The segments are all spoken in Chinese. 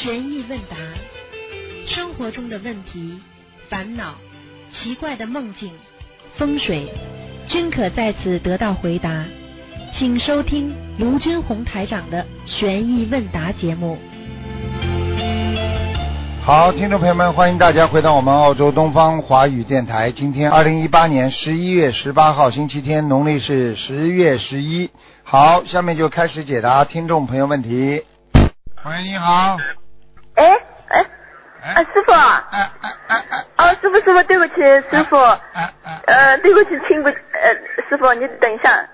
权益问答，生活中的问题、烦恼、奇怪的梦境、风水，均可在此得到回答。请收听卢军红台长的悬疑问答节目。好，听众朋友们，欢迎大家回到我们澳洲东方华语电台。今天2018年11月18号星期天，农历是10月11。好，下面就开始解答听众朋友问题。喂，你好。哎，师傅。哦，师傅，对不起，师傅。对不起，师傅，你等一下。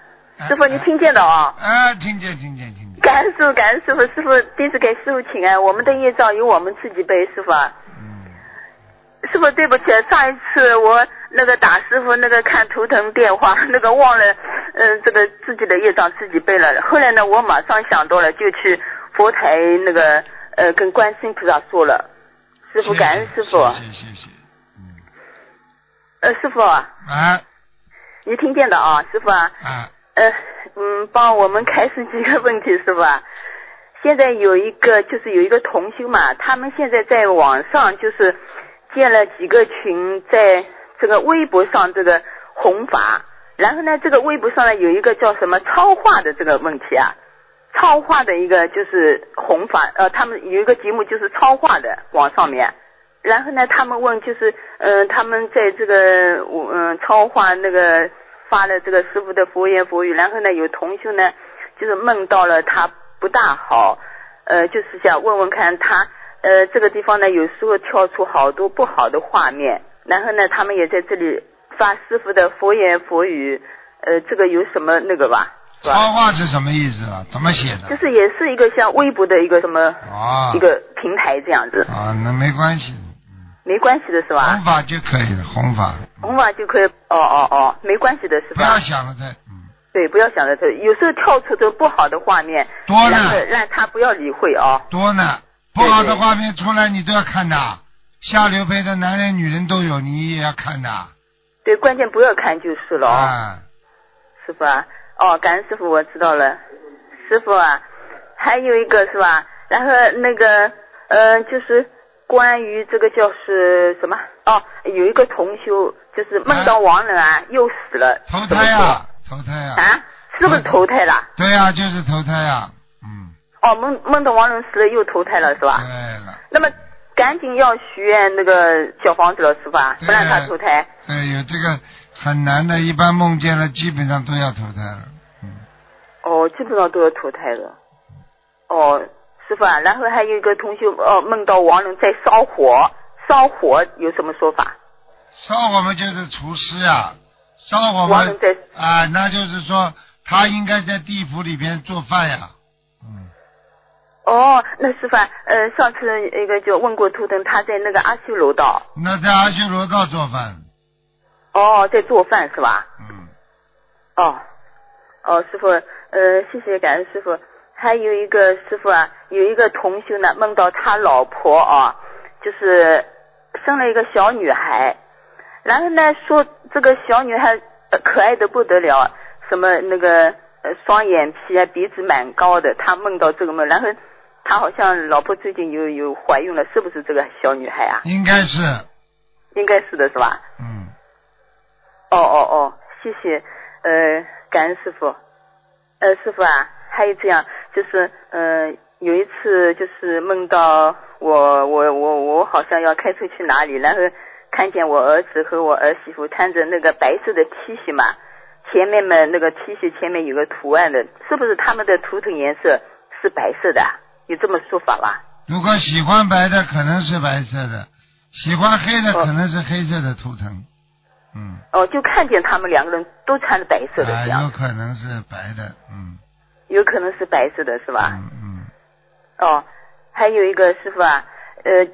师傅，你听见了哦？听见。感恩师傅，师傅弟子给师傅请安。我们的业障由我们自己背，师傅。师傅对不起，上一次我打师傅看图腾电话忘了，自己的业障自己背了。后来呢，我马上想到了，就去佛台跟观世音菩萨说了。师傅，感恩师傅。谢谢。师傅。你听见的啊，师傅啊。帮我们开始几个问题，是吧？现在有一个同修嘛，他们现在在网上就是建了几个群，在这个微博上弘法，然后呢，这个微博上呢有一个叫什么超话的这个问题啊，超话的一个就是弘法，他们有一个节目就是超话的网上面，然后呢，他们问就是他们在这个超话发了这个师傅的佛言佛语，然后呢，有同修呢，就是梦到了他不大好，就是想问问看他，这个地方呢，有时候跳出好多不好的画面，然后呢，他们也在这里发师傅的佛言佛语，这个有什么吧？超话是什么意思啊？怎么写的？就是也是一个像微博的一个什么一个平台这样子啊，那没关系。没关系的是吧？弘法就可以了，弘法就可以。哦，没关系的是吧？不要想了对，不要想了有时候跳出这不好的画面多呢，让他不要理会多呢，不好的画面出来你都要看的，下流辈的男人女人都有，你也要看的。对，关键不要看就是了师傅啊，感恩师傅，我知道了，师傅啊，还有一个是吧？然后就是。关于这个叫是什么？有一个同修就是梦到亡人又死了。投胎啊！是不是投胎了？对啊，就是投胎啊。梦到亡人死了又投胎了是吧？对了。那么赶紧要许愿小房子了是吧？不让他投胎。对，有这个很难的，一般梦见了基本上都要投胎了。基本上都要投胎了。师傅啊，然后还有一个同学梦到亡人在烧火，烧火有什么说法？烧火嘛就是厨师啊，烧火嘛那就是说他应该在地府里边做饭呀。那师傅啊，上次一个就问过图腾，他在阿修罗道。那在阿修罗道做饭。在做饭是吧？师傅，谢谢感恩师傅。还有一个师傅啊，有一个同修呢，梦到他老婆就是生了一个小女孩，然后呢说这个小女孩可爱的不得了，什么双眼皮啊，鼻子蛮高的，他梦到这个梦，然后他好像老婆最近有怀孕了，是不是这个小女孩啊？应该是的是吧？谢谢，感恩师傅。师傅啊，还有这样就是有一次就是梦到我好像要开车去哪里，然后看见我儿子和我儿媳妇穿着白色的 T 恤嘛，前面嘛T 恤前面有个图案的，是不是他们的图腾颜色是白色的？有这么说法吧？如果喜欢白的可能是白色的，喜欢黑的可能是黑色的图腾。就看见他们两个人都穿着白色的有可能是白的是吧？还有一个师傅啊，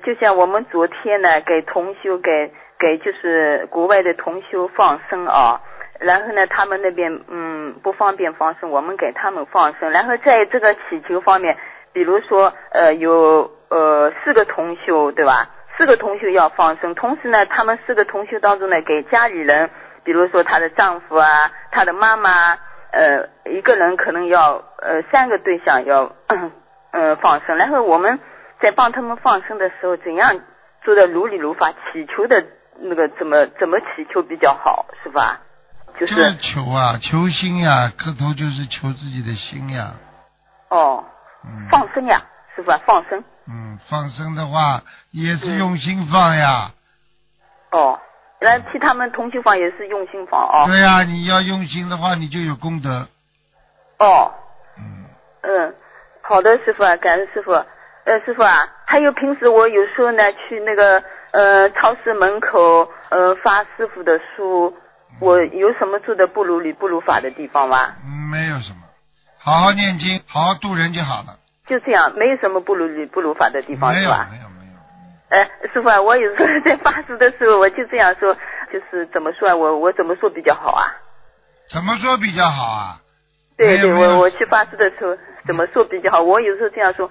就像我们昨天呢给同修给就是国外的同修放生然后呢他们那边不方便放生，我们给他们放生，然后在这个祈求方面，比如说有4个同修对吧？4个同修要放生，同时呢他们4个同修当中呢给家里人，比如说她的丈夫啊，她的妈妈一个人可能要3个对象要放生，然后我们在帮他们放生的时候怎样做的如理如法，祈求的那个怎么祈求比较好，是吧？就是求啊，求心呀，磕头就是求自己的心呀。哦，放生呀，是吧？放生。放生的话也是用心放呀。哦，来替他们同修放也是用心放啊。对呀，你要用心的话，你就有功德。哦。好的，师傅啊，感恩师傅。师傅啊，还有平时我有时候呢去那个超市门口发师傅的书。我有什么做的不如理不如法的地方吗？没有什么，好好念经，好好度人就好了。就这样，没有什么不如理不如法的地方，是吧？没有。师傅啊，我有时候在发书的时候，我就这样说，就是怎么说啊？我怎么说比较好啊？怎么说比较好啊？对，我去发书的时候怎么说比较好？我有时候这样说，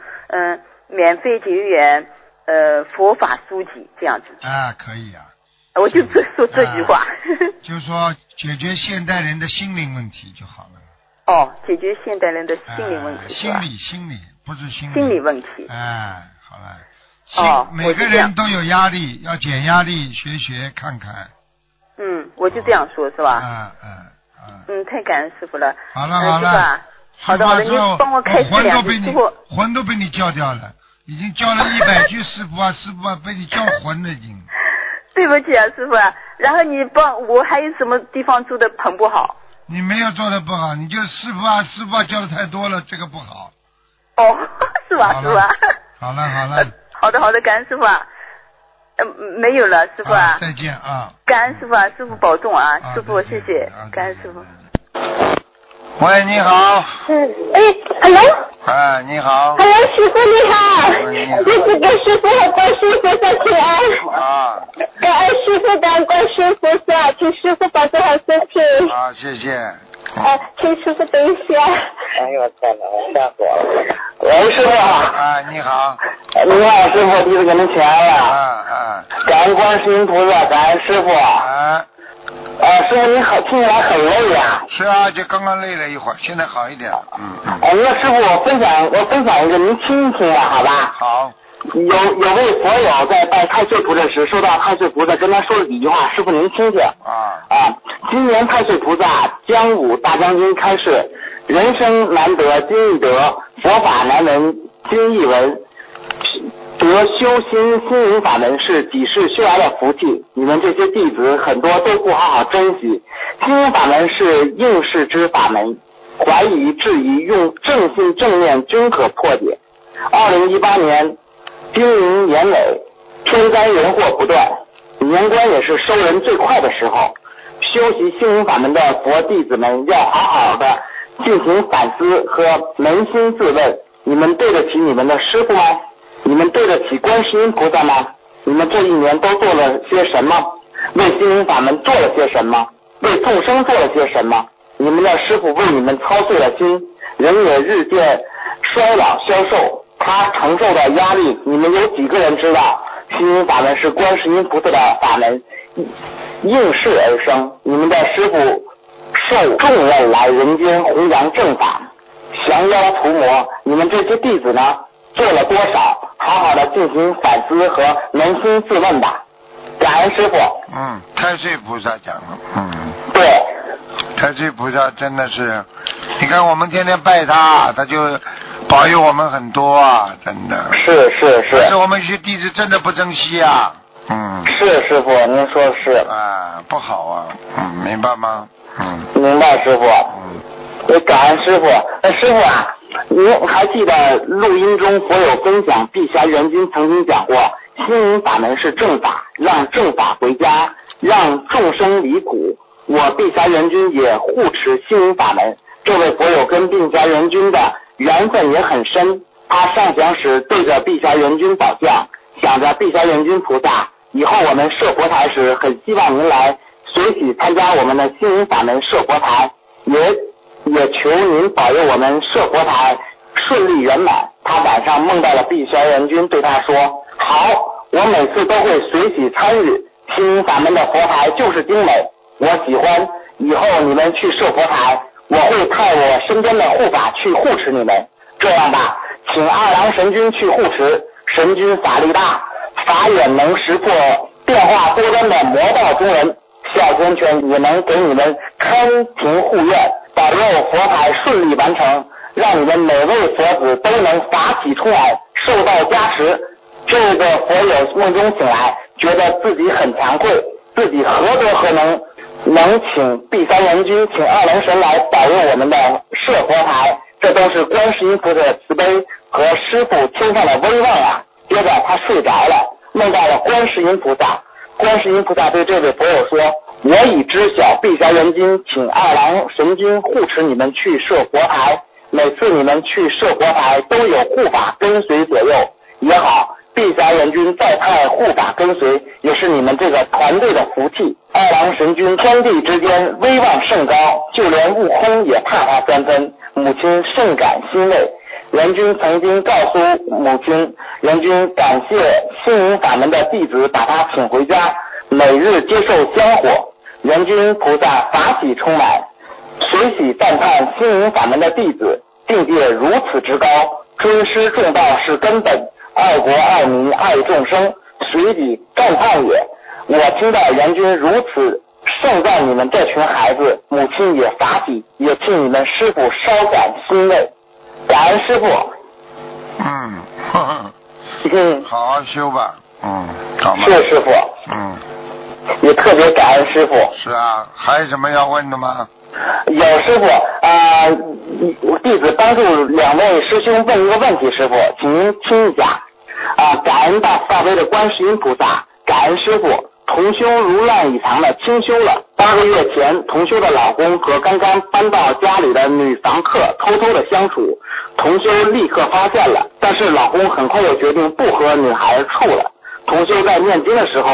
免费结缘，佛法书籍这样子。啊，可以啊。我就说这句话，就说解决现代人的心灵问题就好了。哦，解决现代人的心灵问题，心理不是心理问题。好了。哦，每个人都有压力，要减压力，学看看。我就这样说，是吧？太感恩师傅了。好了。好的，你帮我开始两句。魂都被你叫掉了，已经叫了100句师傅啊，师傅啊，被你叫魂了已经。对不起啊，师傅啊。然后你帮我还有什么地方做的很不好？你没有做的不好，你就师傅啊叫的太多了，这个不好。哦，是吧？是吧？好了。好的，感恩师傅啊。没有了，师傅啊。再见啊。感恩师傅啊，师傅保重啊，师傅谢谢，感恩师傅。喂，你好。Hello。哎，你好。Hello， 师傅你好。弟子给师傅和关师傅说请安。啊。感恩师傅的关师傅说，请师傅保重好身体。啊，谢谢。请师傅等一下。哎呦，天哪，我吓死我了。喂，师傅好。啊，你好。你好，师傅，弟子给您请安了。感恩观世音菩萨，感恩师傅。师傅你好，听起来很累啊。是啊，就刚刚累了一会儿，现在好一点了。那师傅我分享一个，您听一听啊，好吧？好。有位佛友在拜太岁菩萨时，收到太岁菩萨跟他说了几句话，师傅您听听。今年太岁菩萨姜武大将军开示，人生难得今易得，佛法难闻今易闻，得修心灵法门是几世修来的福气，你们这些弟子很多都不好好珍惜。心灵法门是应世之法门，怀疑质疑用正心正念均可破解。2018年兵临年尾，天灾人祸不断，年关也是收人最快的时候。修习心灵法门的佛弟子们要好好的进行反思和扪心自问，你们对得起你们的师父吗？你们对得起观世音菩萨吗？你们这一年都做了些什么？为心灵法门做了些什么？为众生做了些什么？你们的师父为你们操碎了心，人也日渐衰老消瘦，他承受的压力，你们有几个人知道？心灵法门是观世音菩萨的法门，应世而生。你们的师父受重任来人间弘扬正法，降妖除魔，你们这些弟子呢做了多少？好好的进行反思和扪心自问吧。感恩师父。太岁菩萨讲了。对，太岁菩萨真的是，你看我们天天拜他，他就保佑我们很多啊，真的。是。但是我们一些弟子真的不珍惜啊。是师父，您说是。不好啊。明白吗？明白师父。感恩师父。师父啊，您还记得录音中佛友分享碧霞元君曾经讲过，心灵法门是正法，让正法回家，让众生离苦。我碧霞元君也护持心灵法门，这位佛友跟碧霞元君的缘分也很深。他上香时对着碧霞元君宝像，想着碧霞元君菩萨，以后我们设佛台时很希望您来随喜参加我们的心灵法门设佛台，也求您保佑我们设佛台顺利圆满。他晚上梦到了碧霞元君对他说，好，我每次都会随喜参与，心灵法门的佛台就是精美，我喜欢，以后你们去设佛台，我会派我身边的护法去护持你们。这样吧，请二郎神君去护持，神君法力大，法眼能识破变化多端的魔道中人，孝天权也能给你们看庭护院，保佑佛牌顺利完成，让你们每位佛子都能法体充满，受到加持。这个佛友梦中醒来，觉得自己很惭愧，自己何德何能，能请第三人君请二郎神来保佑我们的设佛牌，这都是观世音菩萨的慈悲和师父天上的威望啊。接着他睡着了，梦到了观世音菩萨，观世音菩萨对这位佛友说，我已知晓碧霞元君请二郎神君护持你们去设佛牌，每次你们去设佛牌都有护法跟随左右也好，碧霞元君再派护法跟随也是你们这个团队的福气。二郎神君天地之间威望甚高，就连悟空也怕他三分，母亲甚感欣慰。元君曾经告诉母亲，元君感谢星云法门的弟子把他请回家，每日接受香火。元君菩萨法喜充满，随喜赞叹星云法门的弟子境界如此之高，尊师重道是根本，爱国爱民爱众生，随喜赞叹也。我听到元君如此盛赞你们这群孩子，母亲也法喜，也替你们师父稍感欣慰。感恩师父。好好修吧。好吗？是师父。也特别感恩师父。是啊，还有什么要问的吗？有师父，弟子帮助两位师兄问一个问题，师父，请您听一下。感恩大悲的观世音菩萨，感恩师父。同修如愿以偿的清修了，8个月前同修的老公和刚刚搬到家里的女房客偷偷的相处，同修立刻发现了，但是老公很快又决定不和女孩处了。同修在念经的时候，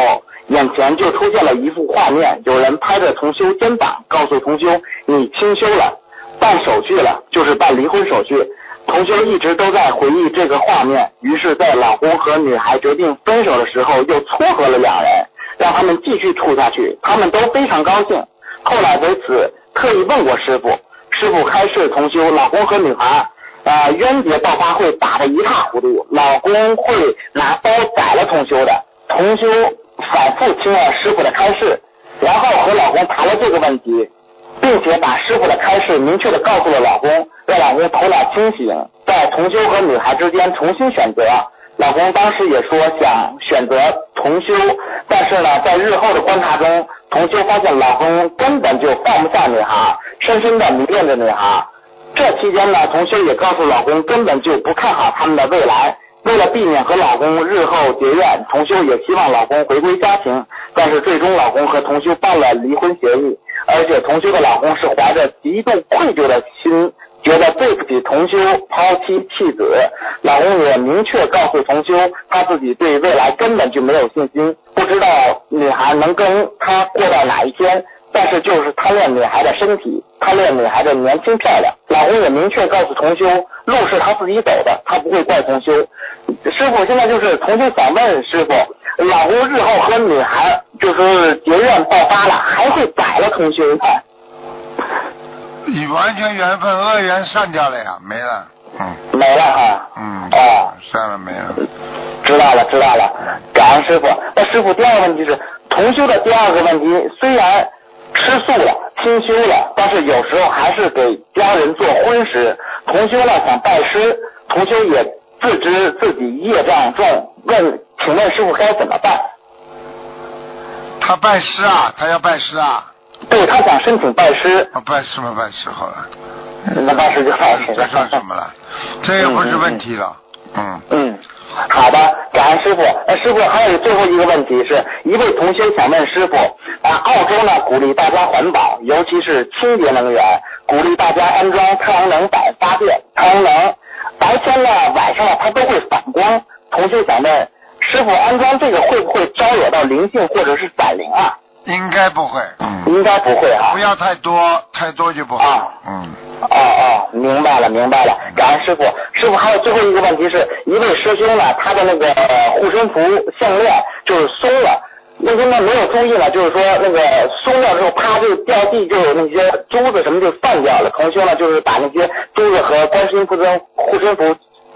眼前就出现了一幅画面，有人拍着同修肩膀告诉同修，你清修了，办手续了，就是办离婚手续。同修一直都在回忆这个画面，于是在老公和女孩决定分手的时候又撮合了两人，让他们继续处下去，他们都非常高兴。后来为此特意问过师父，师父开示同修，老公和女孩冤结爆发会打得一塌糊涂，老公会拿刀宰了同修的。同修反复听了师父的开示，然后和老公谈了这个问题，并且把师父的开示明确地告诉了老公，让老公头脑清醒，在同修和女孩之间重新选择。老公当时也说想选择同修，但是呢，在日后的观察中，同修发现老公根本就放不下女孩，深深的迷恋着女孩。这期间呢，同修也告诉老公根本就不看好他们的未来。为了避免和老公日后结怨，同修也希望老公回归家庭，但是最终老公和同修办了离婚协议，而且同修的老公是怀着极度愧疚的心，觉得对不起同修，抛妻弃子。老公也明确告诉同修，他自己对未来根本就没有信心，不知道女孩能跟他过到哪一天，但是就是贪恋女孩的身体，贪恋女孩的年轻漂亮。老公也明确告诉同修，路是他自己走的，他不会怪同修。师父，现在就是同修想问师父，老公日后和女孩就是结怨爆发了，还会宰了同修吗？你完全缘分恶缘散掉了呀，没了。没了哈。散了没了。知道了。感恩师傅。那师傅第二个问题是，同修的第二个问题，虽然吃素了清修了，但是有时候还是给家人做荤食。同修呢想拜师，同修也自知自己业障重，请问师傅该怎么办？他拜师啊，他要拜师啊。对，他想申请拜师。拜师好了。那拜师就拜师。这算什么了？这又不是问题了。好的，感恩师傅。师傅还有最后一个问题是，一位同修想问师傅，澳洲呢鼓励大家环保，尤其是清洁能源，鼓励大家安装太阳能板发电。太阳能白天呢晚上呢它都会反光。同修想问师傅，安装这个会不会招惹到灵性或者是闪灵啊？应该不会，应该不会啊。不要太多就不好。明白了。感恩师傅。师傅还有最后一个问题是，一位师兄呢，他的那个护身符项链就是松了，那天呢没有注意了，就是说那个松掉之后啪就掉地，就有那些珠子什么就散掉了。同修呢就是把那些珠子和观世音菩萨护身符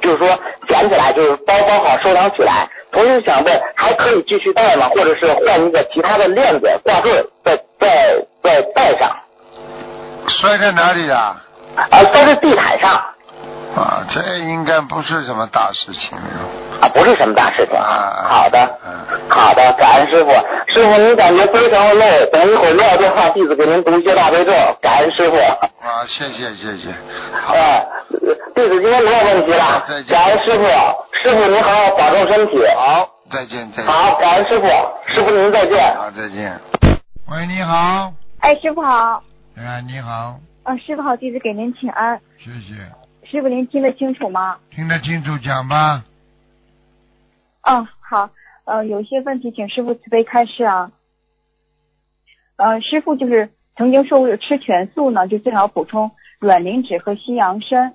就是说捡起来，就是包好收藏起来。同时想问，还可以继续戴吗？或者是换一个其他的链子挂坠再戴上？摔在哪里呀？摔在地毯上。啊，这应该不是什么大事情啊，不是什么大事情。好的，好的，感恩师傅。师傅您感觉非常累，等一会儿撂电话，弟子给您读一些大悲咒。感恩师傅。啊，谢谢。弟子今天没有问题了。再见。感恩师傅，师傅您好好保重身体。好，再见。好，感恩师傅，师傅您再见。好，再见。喂，你好。哎，师傅好。哎，你好。师傅好，弟子给您请安。谢谢。师傅您听得清楚吗？听得清楚，讲吧。好，有一些问题请师傅慈悲开示啊。师傅就是曾经说过，吃全素呢就最好补充卵磷脂和西洋参。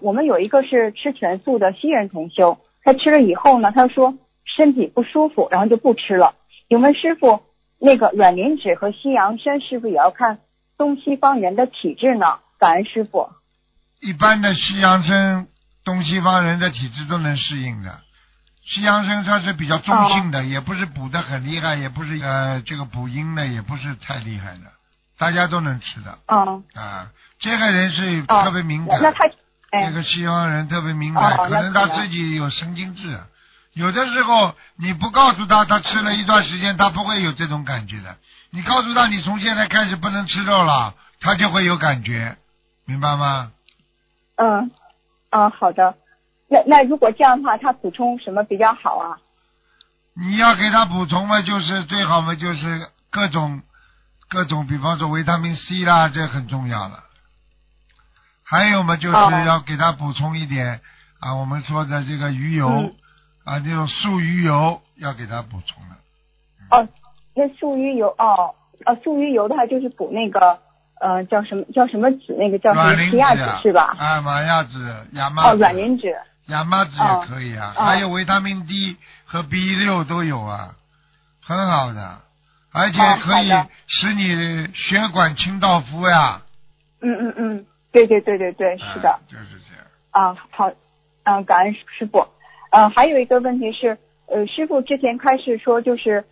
我们有一个是吃全素的西人同修，他吃了以后呢，他说身体不舒服，然后就不吃了。请问师傅，那个卵磷脂和西洋参是不是也要看东西方人的体质呢？感恩师傅。一般的西洋参，东西方人的体质都能适应的。西洋参它是比较中性的，也不是补得很厉害，也不是这个补阴的，也不是太厉害的，大家都能吃的。这个人是特别敏感，这个西方人特别敏感，可能他自己有神经质，有的时候你不告诉他，他吃了一段时间，他不会有这种感觉的。你告诉他，你从现在开始不能吃肉了，他就会有感觉，明白吗？好的。那如果这样的话，他补充什么比较好啊？你要给他补充嘛，就是最好嘛，就是各种，比方说维他命 C 啦，这很重要了。还有嘛，就是要给他补充一点我们说的这个鱼油这种素鱼油要给他补充了。那素鱼油素鱼油的话就是补那个。叫什么脂？那个叫什么奇亚脂是吧？马亚脂、亚麻脂。软磷脂。亚麻脂也可以啊，还有维他命 D 和 B6 都有啊，很好的，而且可以使你血管清道夫呀。对，是的。就是这样。好，感恩师傅。还有一个问题是，师傅之前开始说，就是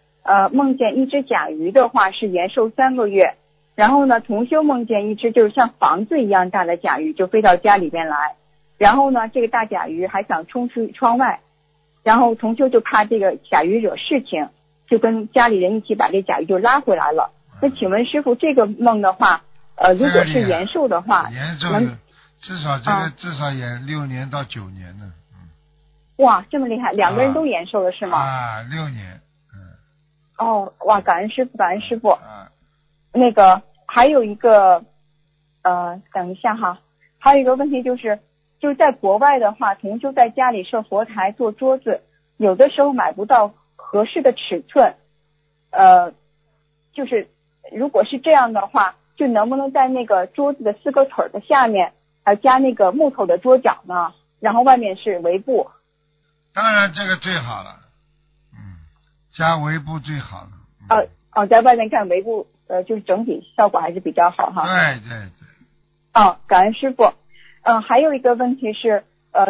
梦见一只甲鱼的话是延寿3个月。然后呢，同修梦见一只就是像房子一样大的甲鱼，就飞到家里边来。然后呢，这个大甲鱼还想冲出窗外，然后同修就怕这个甲鱼惹事情，就跟家里人一起把这甲鱼就拉回来了。那请问师傅，这个梦的话，如果是延寿的话，至少也6年到9年呢。哇，这么厉害，两个人都延寿了是吗？6年。哇，感恩师傅，感恩师傅。那个还有一个等一下哈，还有一个问题就是在国外的话，同修在家里设佛台做桌子，有的时候买不到合适的尺寸，就是如果是这样的话，就能不能在那个桌子的4个腿的下面还加那个木头的桌角呢？然后外面是围布。当然这个最好了，加围布最好了。在外面看围布。就是整体效果还是比较好哈。对。感恩师傅。还有一个问题是，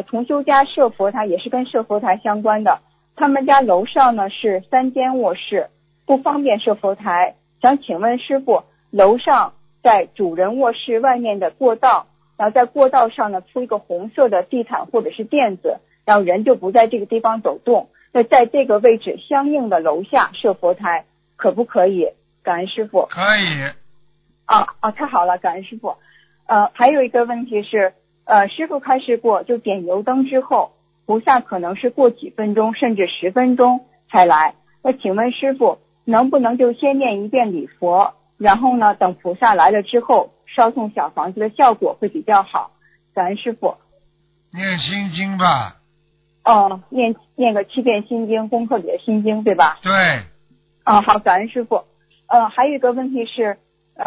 同修家设佛台也是跟设佛台相关的。他们家楼上呢是3间卧室，不方便设佛台。想请问师傅，楼上在主人卧室外面的过道，然后在过道上呢铺一个红色的地毯或者是垫子，然后人就不在这个地方走动。那在这个位置相应的楼下设佛台可不可以？感恩师傅。可以。太好了，感恩师傅。还有一个问题是，师傅开示过，就点油灯之后，菩萨可能是过几分钟甚至10分钟才来。那请问师傅，能不能就先念一遍礼佛，然后呢，等菩萨来了之后，烧送小房子的效果会比较好？感恩师傅。念心经吧。念个7遍心经，功课里的心经对吧？对。好，感恩师傅。还有一个问题是，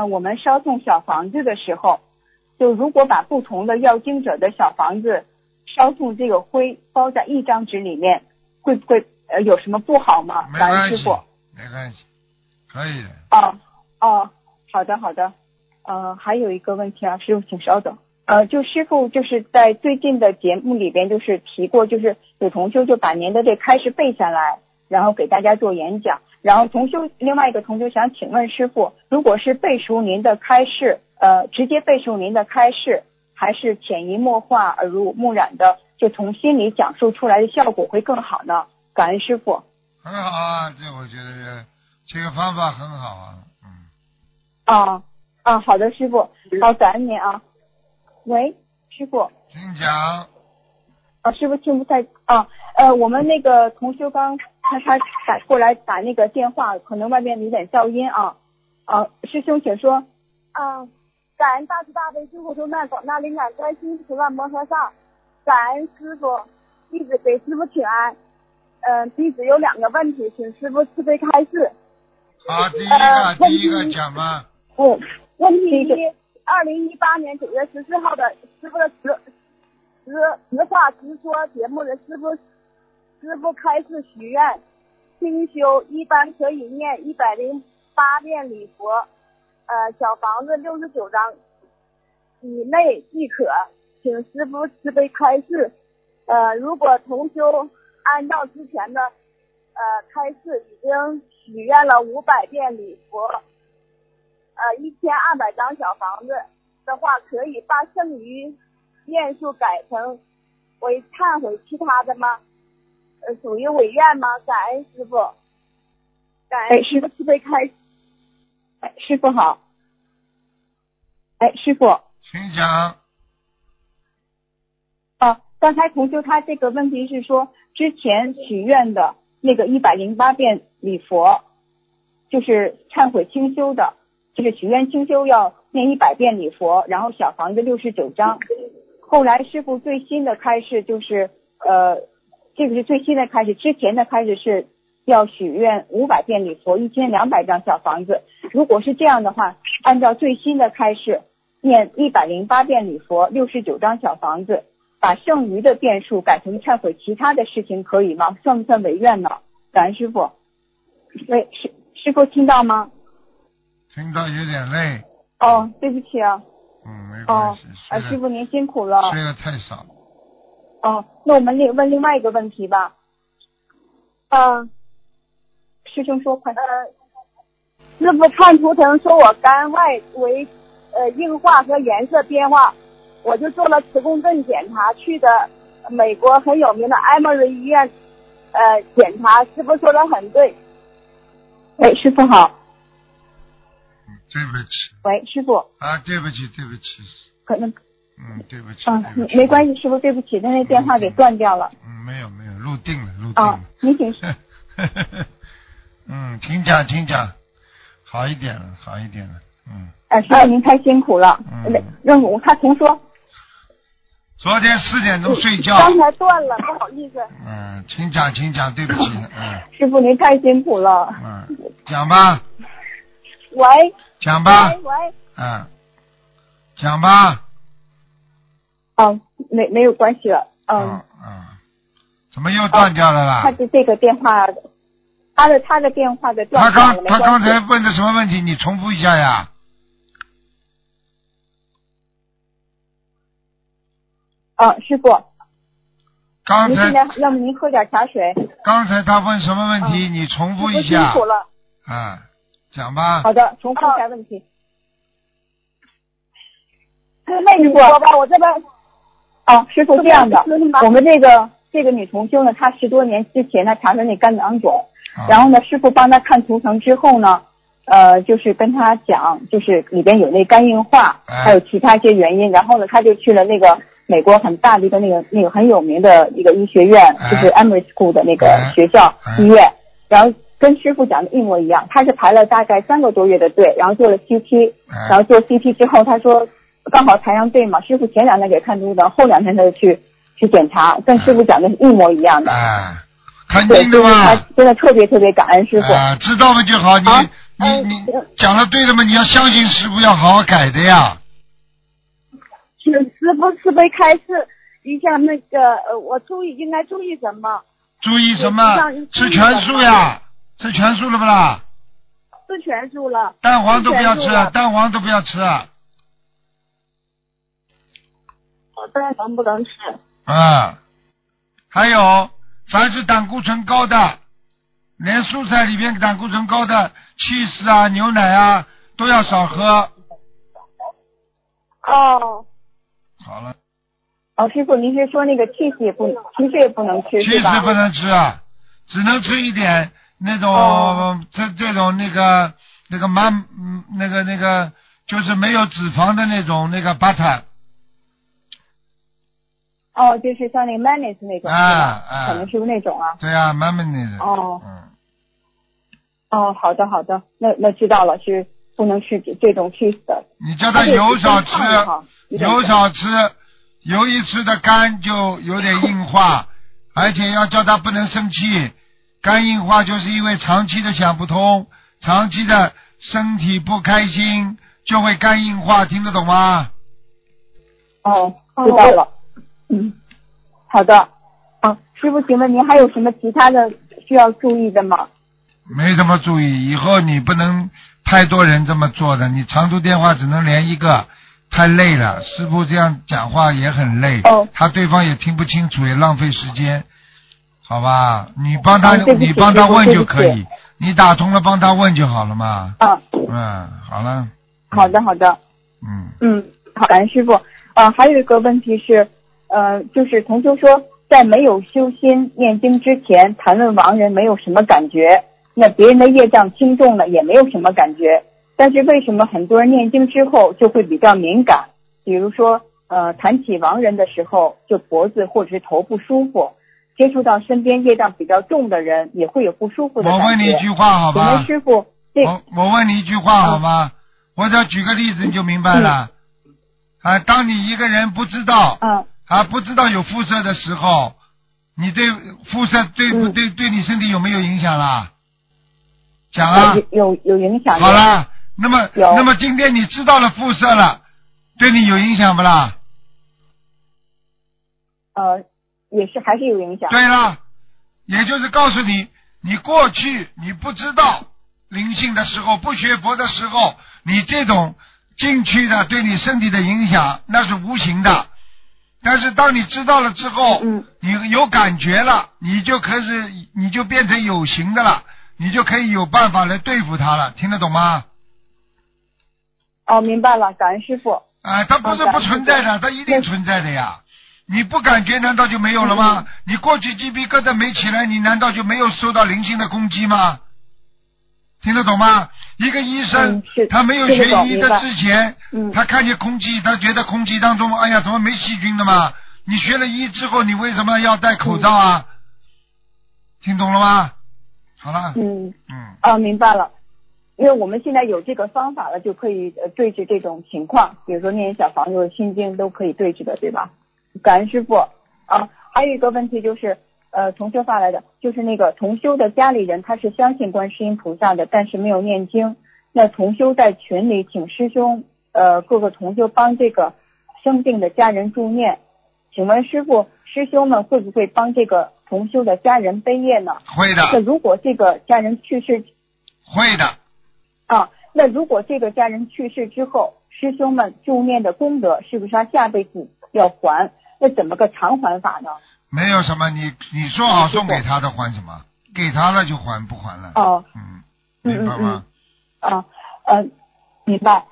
我们烧送小房子的时候，就如果把不同的要经者的小房子烧送这个灰包在一张纸里面，会不会有什么不好吗？感恩师傅。没关系，可以的。好的。还有一个问题啊，师傅请稍等。就师父就是在最近的节目里边就是提过，就是有同修就把您的这开示背下来，然后给大家做演讲。然后同修另外一个同修想请问师父，如果是背熟您的开示，直接背熟您的开示，还是潜移默化耳濡目染的就从心里讲述出来的效果会更好呢？感恩师父。很好啊，这我觉得这个方法很好啊。嗯。好的师父，好，感恩您啊。喂，师傅，请讲。师傅听不太我们那个同修刚他打过来打那个电话，可能外面有点噪音啊。师兄请说。感恩大慈大悲救苦救难广大灵感观世音菩萨摩诃萨，感恩师傅，弟子给师傅请安。弟子有两个问题，请师傅慈悲开示。好，第一个讲吧。问题一。2018年9月14号的师傅的直话直说节目的师傅开示许愿，清修一般可以念108遍礼佛，小房子69张以内即可，请师傅慈悲开示。如果同修按照之前的开示已经许愿了500遍礼佛，1200张小房子的话，可以把剩余念数改成为忏悔其他的吗？属于违愿吗？感恩师父，感恩师父慈悲开始。师父好。师父，请讲。刚才同修他这个问题是说，之前许愿的那个108遍礼佛，就是忏悔清修的。就是许愿清修要念100遍礼佛，然后小房子69张。后来师父最新的开示就是，这个是最新的开示，之前的开示是要许愿500遍礼佛，1200张小房子。如果是这样的话，按照最新的开示念108遍礼佛，69张小房子，把剩余的遍数改成忏悔其他的事情，可以吗？算不算违愿呢？感恩师父。喂，师父听到吗？听到有点累。对不起啊。没关系。师父您辛苦了。睡得太少。那我们问另外一个问题吧。师兄说快。师父看图腾说我肝外为硬化和颜色变化，我就做了磁共振检查，去的美国很有名的 Emory 医院检查，师父说的很对。师父好。对不起。喂，师傅。对不起。可能。对不起。没关系，师傅，对不起，那电话给断掉了。没有，入定了。你请。请讲，好一点了。师傅您太辛苦了。我看同说。昨天4点钟睡觉。刚才断了，不好意思。请讲，对不起。师傅您太辛苦了。讲吧。喂，讲吧。喂，讲吧。没有关系了。怎么又断掉了啦？他的这个电话，他的电话的断掉了。他刚才问的什么问题？你重复一下呀。师傅。刚才。要不您喝点茶水。刚才他问什么问题？你重复一下。辛苦了。讲吧。好的，重复一下问题。师傅，说吧，我这边。师傅这样的，我们这个女同修呢，她10多年之前呢查出那肝囊肿，然后呢，师傅帮她看图腾之后呢，就是跟她讲，就是里边有那肝硬化，还有其他一些原因，然后呢，她就去了那个美国很大的一个那个很有名的一个医学院，就是 Emory School 的那个学校医院，然后。跟师傅讲的一模一样，他是排了大概3个多月的队，然后做了 CT， 然后做 CT 之后，他说刚好排上队嘛，师傅前2天给看出的，后2天他就去检查，跟师傅讲的一模一样的。肯定的嘛，真的特别特别感恩师傅。知道了就好，你讲的对了嘛，你要相信师傅，要好好改的呀。请师傅慈悲开示一下，那个我应该注意什么？注意什么？吃全素呀。吃全素了不啦？吃全素了。蛋黄都不要吃，我知道能不能吃。啊，还有凡是胆固醇高的，连蔬菜里面胆固醇高的cheese啊、牛奶啊都要少喝。哦，好了。哦，师傅，您是说那个cheese也不，其实也不能吃，是吧？cheese不能吃啊，只能吃一点那种，这种那个那个就是没有脂肪的那种那个butter。哦，就是像那个 mayonnaise 那种，可能是不是那种啊？对啊 ，mayonnaise。哦。嗯。哦，好的好的，那知道了，是不能吃这种 cheese 的。你叫他油少吃，油少吃，油一吃的肝就有点硬化，而且要叫他不能生气。肝硬化就是因为长期的想不通，长期的身体不开心，就会肝硬化，听得懂吗？哦，知道了。嗯，好的。啊，师傅，请问您还有什么其他的需要注意的吗？没什么注意，以后你不能太多人这么做的，你长途电话只能连一个，太累了。师傅这样讲话也很累，他对方也听不清楚，也浪费时间，好吧？你帮他，你帮他问就可以，你打通了帮他问就好了嘛。嗯，好了。好的，好的。嗯，好，感恩师傅。还有一个问题是。就是同修说，在没有修心念经之前，谈论亡人没有什么感觉，那别人的业障轻重呢也没有什么感觉。但是为什么很多人念经之后就会比较敏感？比如说，谈起亡人的时候，就脖子或者是头不舒服；接触到身边业障比较重的人，也会有不舒服的感觉。我问你一句话好吧？请问师傅，我问你一句话好吗？我只要举个例子你就明白了。当你一个人不知道。不知道有辐射的时候，你对辐射对你身体有没有影响啦？讲啊。有影响。好啦，那么今天你知道了辐射了，对你有影响不啦？也是还是有影响。对啦，也就是告诉你，你过去你不知道灵性的时候，不学佛的时候，你这种进去的对你身体的影响那是无形的。但是当你知道了之后，你有感觉了，你就变成有形的了，你就可以有办法来对付它了，听得懂吗？哦，明白了，感恩师傅。它不是不存在的，它一定存在的呀。你不感觉难道就没有了吗？你过去鸡皮疙瘩没起来，你难道就没有受到灵性的攻击吗？听得懂吗？一个医生，他没有学医的之前，他看见空气，他觉得空气当中，哎呀，怎么没细菌的嘛？你学了医之后，你为什么要戴口罩啊？听懂了吗？好了。明白了。因为我们现在有这个方法了，就可以对治这种情况，比如说念小房子、心经都可以对治的，对吧？感恩师傅啊。还有一个问题就是。同修发来的，就是那个同修的家里人，他是相信观世音菩萨的，但是没有念经。那同修在群里请师兄，各个同修帮这个生病的家人助念。请问师父，师兄们会不会帮这个同修的家人背业呢？会的。那如果这个家人去世，会的。那如果这个家人去世之后，师兄们助念的功德，是不是他下辈子要还？那怎么个偿还法呢？没有什么，你说好送给他的还什么？给他了就还，不还了。明白吗？明白。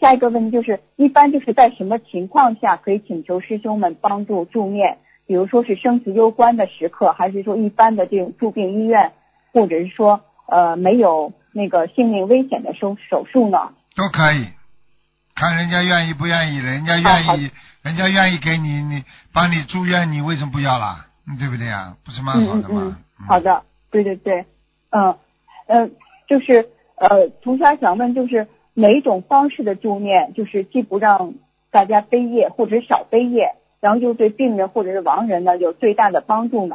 下一个问题就是，一般就是在什么情况下可以请求师兄们帮助助念？比如说是生死攸关的时刻，还是说一般的这种住病医院，或者是说没有那个性命危险的手术呢？都可以，看人家愿意不愿意，人家愿意。人家愿意给你帮你住院，你为什么不要啦？对不对啊？不是蛮好的吗？好的，对对对，就是同学想问，就是哪一种方式的助念，就是既不让大家背业或者少背业，然后又对病人或者是亡人呢有最大的帮助呢？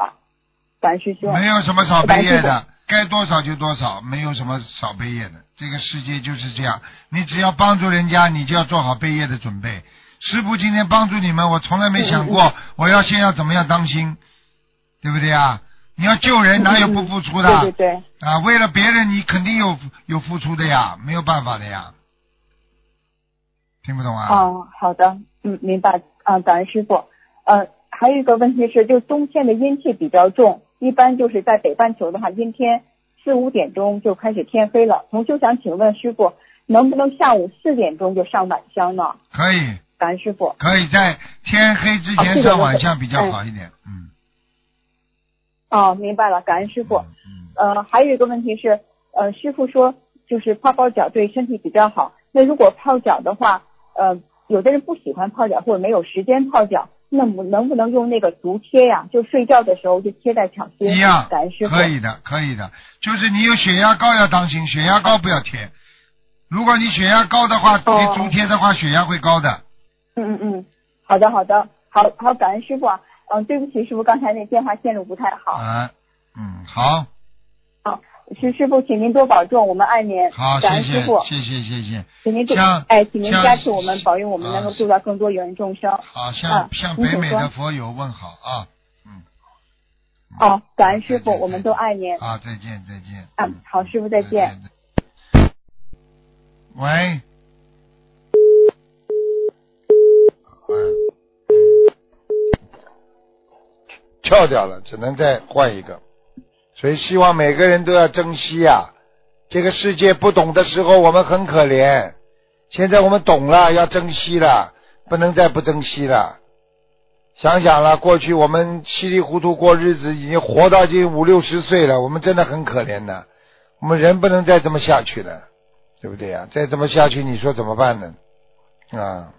樊师兄，没有什么少背业的，该多少就多少，没有什么少背业的。这个世界就是这样，你只要帮助人家，你就要做好背业的准备。师父今天帮助你们，我从来没想过我要先要怎么样当心，对不对啊？你要救人哪有不付出的？对对对。为了别人你肯定有付出的呀，没有办法的呀。听不懂啊？好的，明白。感恩师傅。还有一个问题是，就冬天的阴气比较重，一般就是在北半球的话，阴天4、5点钟就开始天黑了。同修想请问师傅，能不能下午4点钟就上晚香呢？可以。感恩师傅。可以在天黑之前上晚香比较好一点。嗯。哦，明白了，感恩师傅。还有一个问题是，师傅说就是泡泡脚对身体比较好。那如果泡脚的话，有的人不喜欢泡脚或者没有时间泡脚，那能不能用那个足贴呀？就睡觉的时候就贴在脚边一样。感恩师傅。可以的，可以的。就是你有血压高要当心，血压高不要贴。如果你血压高的话，贴足贴的话，血压会高的。好的，好的，好，感恩师傅啊。对不起，师傅，刚才那电话线路不太好。好。好，师傅，请您多保重，我们爱您。好，感恩师傅，谢谢。请您加持我们，保佑我们能够度到更多有缘众生。好，向北美的佛友问好啊。感恩师傅，我们都爱您。啊，再见。好，师傅再见。喂。跳掉了，只能再换一个，所以希望每个人都要珍惜啊。这个世界不懂的时候我们很可怜，现在我们懂了，要珍惜了，不能再不珍惜了。想想了，过去我们稀里糊涂过日子，已经活到近50-60岁了，我们真的很可怜的。我们人不能再这么下去了，对不对啊？再这么下去，你说怎么办呢？啊，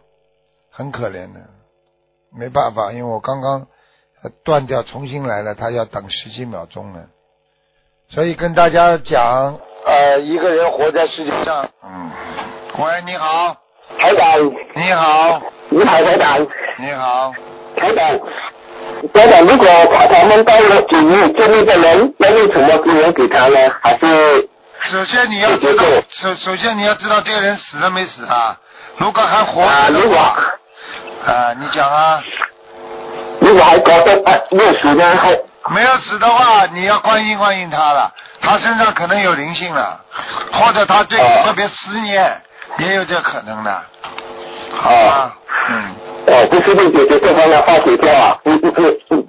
很可怜的，没办法，因为我刚刚断掉重新来了，他要等17秒钟了。所以跟大家讲，一个人活在世界上。喂，你好。台长。你好。你好，台长。你好。台长，如果他们到了主义这边的人，要用什么资源给他呢？还是？首先你要知道这个人死了没死啊？如果还活着。你讲啊。如果还搞到60年后没有死的话，你要关心关心他了，他身上可能有灵性了，或者他对你特别思念，也有这可能的。好啊，不是你姐姐这方面发脾气啊？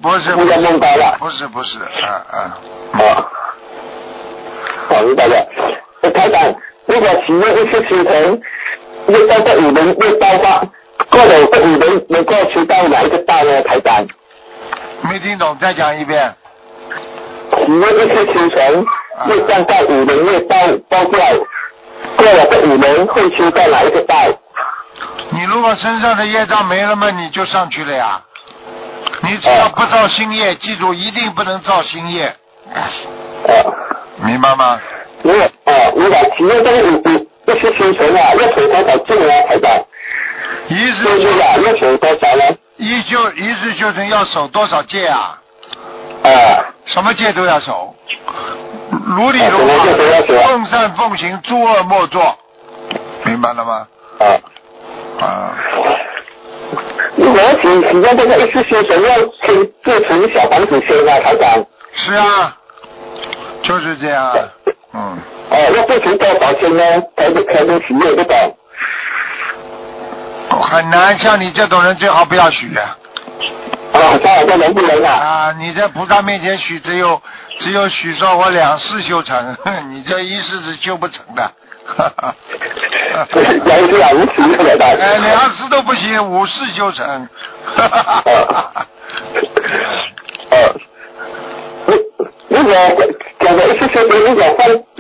不是，不要弄到了。不是，好，明白了。台长，如果许愿1次心诚，6到5人6到8。过了5人能够去到哪一个大呢？台长，没听懂，再讲一遍。1次心诚，6到5人包掉，过了5人会去到哪一个大？你如果身上的业障没了嘛，你就上去了呀。你只要不造新业，记住一定不能造新业。明白吗？你把体验这1次心诚啊，要从多少进来，台长？一次修成要守多少戒啊？什么戒都要守，如理如法，奉善奉行，诸恶莫作，明白了吗？我请问这个1次修成要先做成小房子修吗？台长。是啊，就是这样。要做成多少修呢？才能许愿得到？很难，像你这种人最好不要许愿。这能不能啊？你在菩萨面前许，只有许说我2世修成，你这1世是修不成的。2世都不行，5世修成。如果讲的1次修成，如果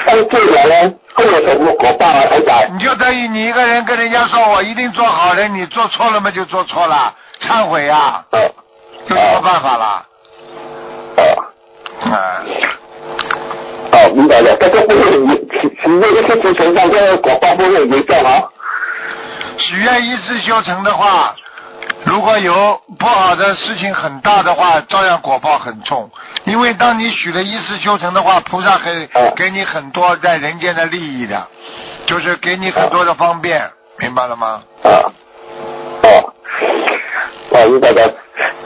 犯罪了呢？会有什么果报啊？台长，你就等于你一个人跟人家说我一定做好人，你做错了嘛，就做错了，忏悔啊，有什么办法啦？明白了，但是不会1次修成，但是果报不会没掉吗？许愿1次修成的话，如果有不好的事情很大的话，照样果报很重，因为当你许了1次修成的话，菩萨会给你很多在人间的利益的，就是给你很多的方便，明白了吗？明白的。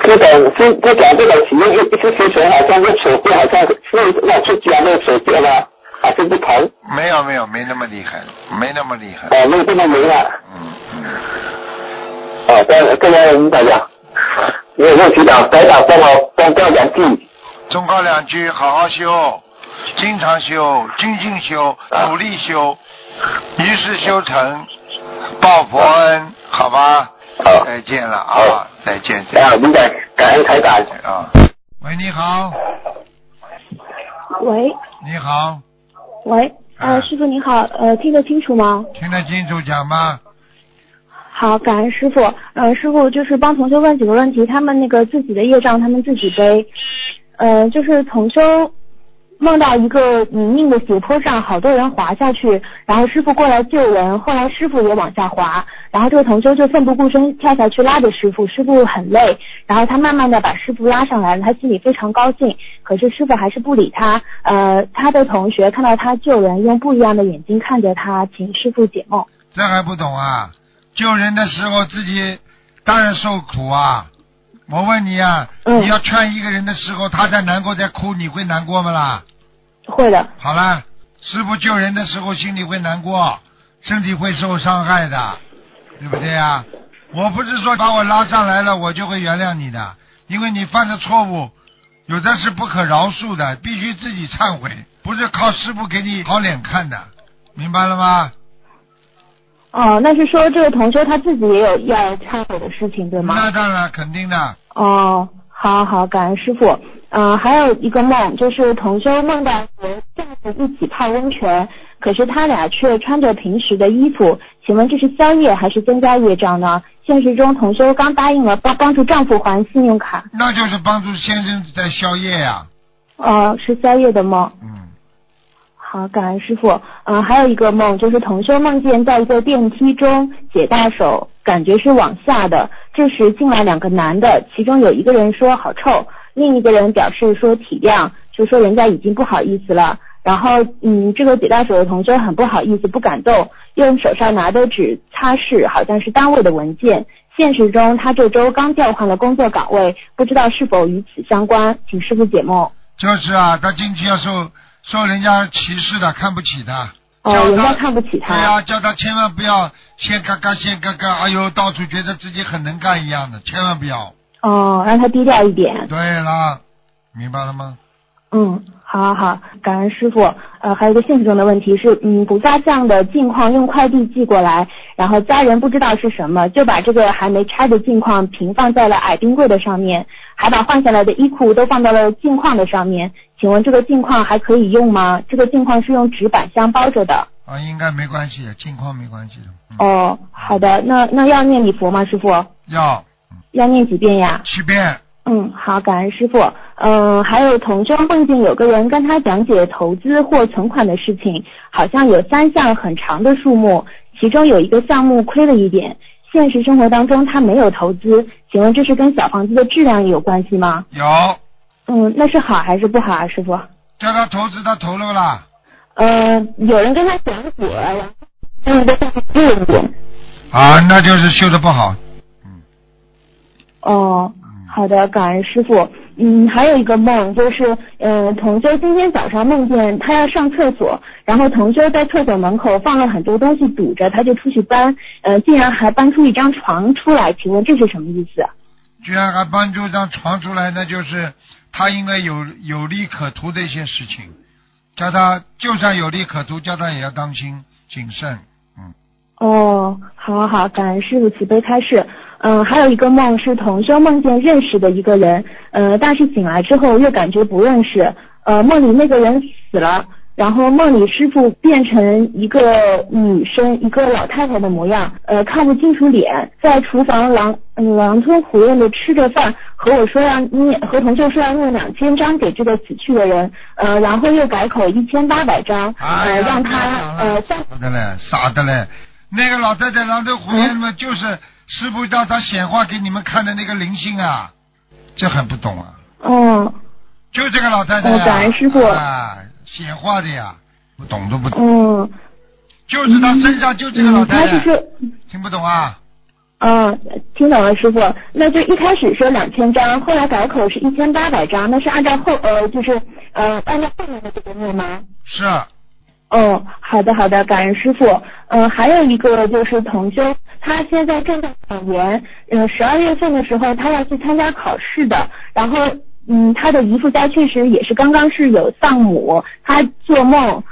这种1次修成好像是手臂，好像是要出家那手臂吗？还是不同？没有，没那么厉害。没这么厉害。这个明白了。没有问题的，再打算了忠告两句。忠告两句，好好修，经常修，精进修，努力修，于是修成，报佛恩，好吧？好，再见了啊，再见。哎呀，明白，感恩台长啊。喂，你好。喂。你好。喂，师傅你好，听得清楚吗？听得清楚，讲吧。好，感恩师傅。师傅就是帮同修问几个问题，他们那个自己的业障他们自己背。就是同修梦到一个泥泞的斜坡上，好多人滑下去，然后师傅过来救人，后来师傅也往下滑，然后这个同修就奋不顾身跳下去拉着师傅，师傅很累，然后他慢慢的把师傅拉上来了，他心里非常高兴，可是师傅还是不理他。他的同学看到他救人，用不一样的眼睛看着他，请师傅解梦。这还不懂啊？救人的时候自己当然受苦啊。我问你啊，你要劝一个人的时候，他在难过在哭，你会难过吗啦？会的。好啦，师父救人的时候心里会难过，身体会受伤害的，对不对啊？我不是说把我拉上来了我就会原谅你的，因为你犯的错误有的是不可饶恕的，必须自己忏悔，不是靠师父给你好脸看的，明白了吗？哦，那是说这个同学他自己也有要忏悔的事情，对吗？那当然，肯定的。哦，好好，感恩师傅。还有一个梦，就是同修梦到和丈夫一起泡温泉，可是他俩却穿着平时的衣服，请问这是消业还是增加业障呢？现实中同修刚答应了帮助丈夫还信用卡，那就是帮助先生在消业呀。哦，是消业的梦。嗯。好，感恩师傅。还有一个梦，就是同修梦见在一个电梯中解大手，感觉是往下的，这时进来两个男的，其中有一个人说好臭，另一个人表示说体谅，就说人家已经不好意思了，然后这个解大手的同修很不好意思，不敢动，用手上拿的纸擦拭，好像是单位的文件。现实中他这周刚调换了工作岗位，不知道是否与此相关，请师傅解梦。就是啊，他进去要受人家歧视的，看不起的。哦，人家看不起他。对啊，叫他千万不要先嘎嘎，哎呦，到处觉得自己很能干一样的，千万不要。哦，让他低调一点。对了，明白了吗？嗯，好，感恩师傅。还有一个现实中的问题是，不加酱的镜框用快递寄过来，然后家人不知道是什么，就把这个还没拆的镜框平放在了矮冰柜的上面，还把换下来的衣裤都放到了镜框的上面。请问这个镜框还可以用吗？这个镜框是用纸板箱包着的。啊，应该没关系，镜框没关系的。哦，好的，那要念礼佛吗，师傅？要念几遍呀？7遍。嗯，好，感恩师傅。还有同修梦见有个人跟他讲解投资或存款的事情，好像有3项很长的数目，其中有一个项目亏了一点。现实生活当中他没有投资，请问这是跟小房子的质量有关系吗？有。那是好还是不好啊，师傅？叫他投资，他投了啦。有人跟他讲股，然后跟他讲股。啊，那就是修得不好。嗯。哦，好的，感恩师傅。还有一个梦，就是同修今天早上梦见他要上厕所，然后同修在厕所门口放了很多东西堵着，他就出去搬，竟然还搬出一张床出来，请问这是什么意思？居然还搬出一张床出来，那就是他应该有利可图的一些事情，叫他就算有利可图，叫他也要当心谨慎。哦，好，感恩师父慈悲开示。还有一个梦是同修梦见认识的一个人，但是醒来之后又感觉不认识。梦里那个人死了，然后梦里师父变成一个女生，一个老太太的模样，看不清楚脸，在厨房狼吞虎咽的吃着饭，和同修说要念2000张给这个死去的人，然后又改口1800张，让他傻的嘞。那个老太太狼吞虎咽嘛，就是师父叫他显化给你们看的那个灵性啊，这很不懂啊。就这个老太太啊，感恩师父啊，显化的呀，不懂都不懂。就是他身上就这个老太太，听不懂啊？听懂了，师傅。那就一开始说2000张，后来改口是1800张，那是按照按照后面的这个念吗？是。好的，感恩师傅。还有一个就是同修，他现在正在考研，12月份的时候他要去参加考试的，然后他的姨父家确实也是刚刚是有丧母，他做梦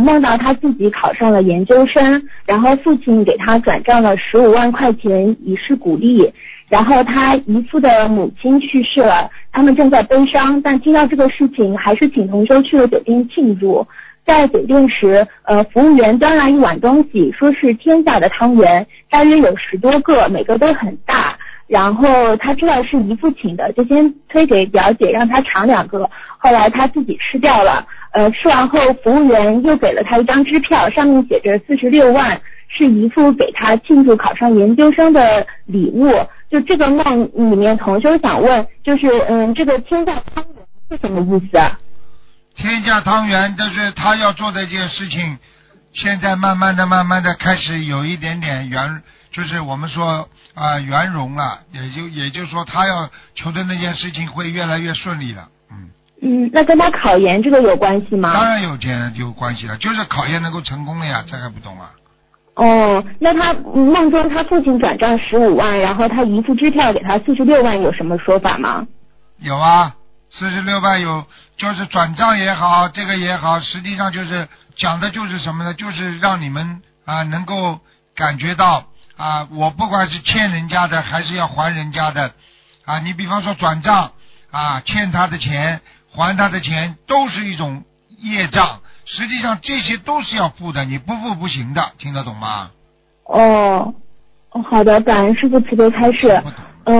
梦到他自己考上了研究生，然后父亲给他转账了15万块钱以示鼓励，然后他姨父的母亲去世了，他们正在悲伤，但听到这个事情还是请同修去了酒店庆祝。在酒店时，服务员端来一碗东西，说是天价的汤圆，大约有10多个，每个都很大，然后他知道是姨父请的，就先推给表姐让他尝2个，后来他自己吃掉了。吃完后服务员又给了他一张支票，上面写着46万，是姨父给他庆祝考上研究生的礼物。就这个梦里面，同修想问，就是这个天价汤圆是什么意思啊？天价汤圆就是他要做的一件事情，现在慢慢的开始有一点点圆，就是我们说圆融了，也就是说他要求的那件事情会越来越顺利了。那跟他考研这个有关系吗？当然有关系了，就是考研能够成功了呀，这还不懂啊？哦，那他梦中他父亲转账15万，然后他姨父支票给他46万，有什么说法吗？有啊，46万有，就是转账也好，这个也好，实际上就是讲的就是什么呢？就是让你们能够感觉到我不管是欠人家的还是要还人家的你比方说转账欠他的钱还他的钱都是一种业障，实际上这些都是要付的，你不付不行的，听得懂吗？哦，好的，感恩师父慈悲开示。听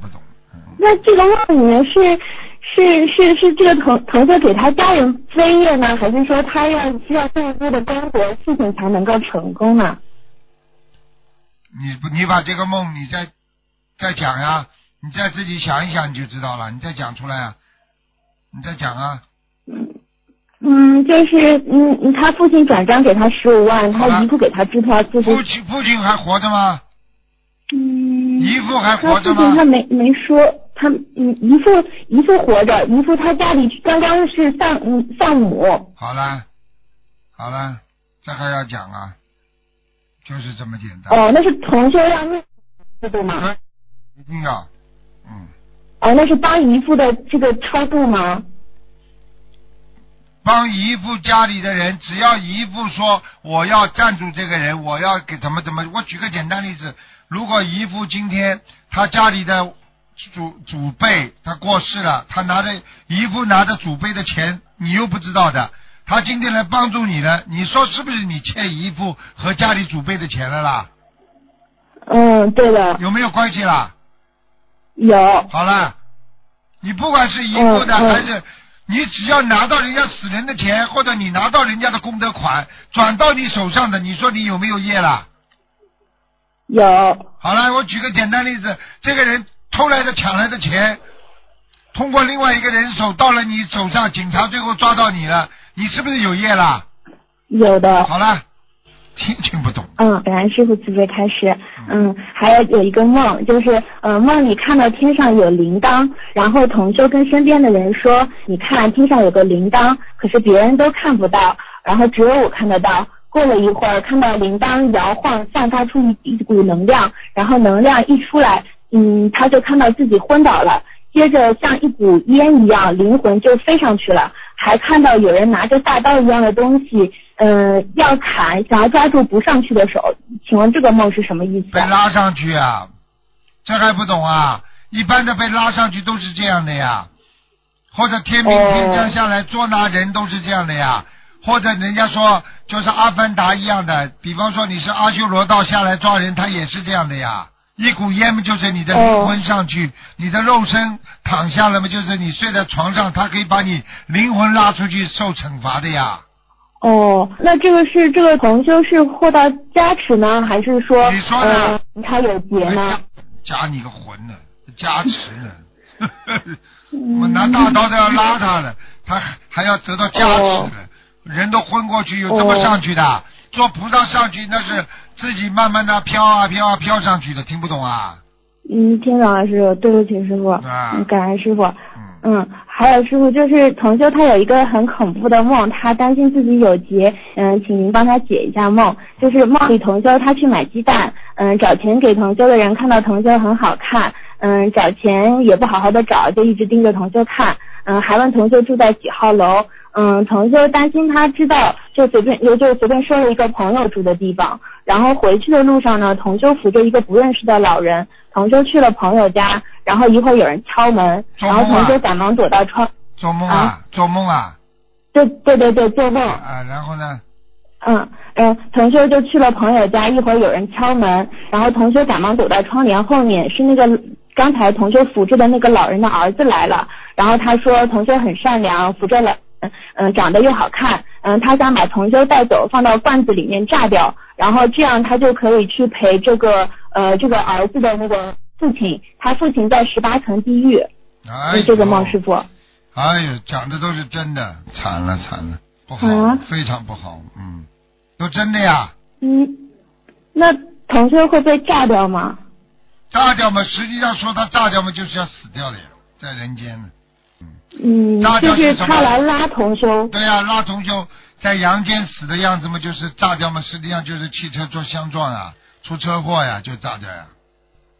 不懂。那这个梦里面是这个同学给他家人飞跃呢，还是说他要需要更多的功德事情才能够成功呢？你把这个梦你再讲呀，你再自己想一想你就知道了，你再讲出来啊，你再讲啊。就是他父亲转账给他15万，他姨父给他支票就是。父亲还活着吗？姨父还活着吗？他父亲他没说。他姨父活着，姨父他家里刚刚是丧母。好了，这还要讲啊，就是这么简单。哦，那是同修要念，对吗？一定要，哦，那是帮姨父的这个超度吗？帮姨父家里的人，只要姨父说我要赞助这个人，我要给怎么，我举个简单例子，如果姨父今天他家里的祖辈他过世了，他姨父拿着祖辈的钱，你又不知道的，他今天来帮助你了，你说是不是你欠姨父和家里祖辈的钱了啦？对了。有没有关系啦？有。好了，你不管是姨父的还是你，只要拿到人家死人的钱，或者你拿到人家的功德款转到你手上的，你说你有没有业啦？有。好了，我举个简单例子，这个人偷来的抢来的钱通过另外一个人手到了你手上，警察最后抓到你了，你是不是有业了？有的。好了，听不懂。本来师父直接开始。还有一个梦，就是梦里看到天上有铃铛，然后同修跟身边的人说，你看天上有个铃铛，可是别人都看不到，然后只有我看得到。过了一会儿，看到铃铛摇晃，散发出一股能量，然后能量一出来，他就看到自己昏倒了，接着像一股烟一样，灵魂就飞上去了，还看到有人拿着大刀一样的东西，要砍，想要抓住不上去的手。请问这个梦是什么意思？被拉上去啊，这还不懂啊？一般的被拉上去都是这样的呀，或者天兵天将下来捉拿人都是这样的呀，或者人家说就是阿凡达一样的，比方说你是阿修罗道下来抓人，他也是这样的呀。一股烟嘛，就是你的灵魂上去，你的肉身躺下了嘛，就是你睡在床上，它可以把你灵魂拉出去受惩罚的呀。那这个同修是获得加持呢，还是说你说呢？他有劫呢？加你个魂呢，加持呢？我拿大刀都要拉他了，他还要得到加持呢。人都昏过去，有这么上去的？做菩萨上去那是自己慢慢的飘上去的，听不懂啊？听懂了，师傅，对不起师傅，感恩师傅。还有师傅，就是同修他有一个很恐怖的梦，他担心自己有劫，请您帮他解一下梦。就是梦里同修他去买鸡蛋，找钱给同修的人看到同修很好看，找钱也不好好的找，就一直盯着同修看，还问同修住在几号楼，同修担心他知道，就随便说了一个朋友住的地方。然后回去的路上呢，同修扶着一个不认识的老人，同修去了朋友家，然后一会儿有人敲门，然后同修赶忙躲到窗。做梦啊，做梦啊。对，做梦啊。然后呢？同修就去了朋友家，一会儿有人敲门，然后同修赶忙躲到窗帘后面，是那个刚才同修扶着的那个老人的儿子来了，然后他说同修很善良，扶着了，长得又好看，他想把同修带走，放到罐子里面炸掉，然后这样他就可以去陪这个儿子的那个父亲，他父亲在18层地狱。哎，这个孟师傅。哎呦，讲的都是真的，惨了。不好、非常不好，都真的呀。那同修会被炸掉吗？炸掉嘛，实际上说他炸掉嘛，就是要死掉的呀，在人间呢。炸掉就是他来拉同修。对呀、拉同修在阳间死的样子嘛，就是炸掉嘛，实际上就是汽车做相撞啊，出车祸呀、就炸掉呀。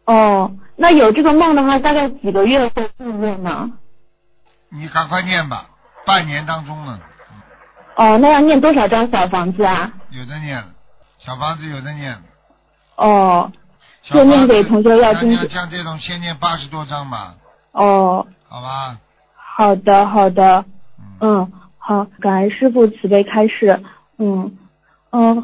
哦，那有这个梦的话，大概几个月会自愿呢？你赶快念吧，半年当中呢。哦，那要念多少张小房子啊？有的念了，小房子有的念了。哦，就念给同学要经。像这种先念80多张吧。哦。好吧。好的。好，感恩师父慈悲开示。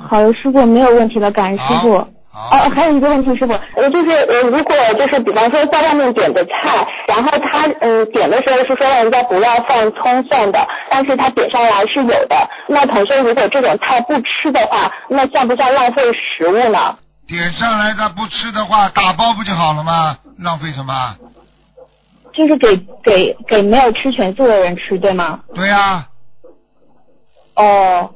好的，师父没有问题了，感恩师父。哦，还有一个问题，师傅，就是如果就是比方说在外面点的菜，然后他点的时候是说让人家不要放葱蒜的，但是他点上来是有的，那同学如果这种菜不吃的话，那算不算浪费食物呢？点上来他不吃的话，打包不就好了吗？浪费什么？就是给没有吃全素的人吃，对吗？对呀、哦。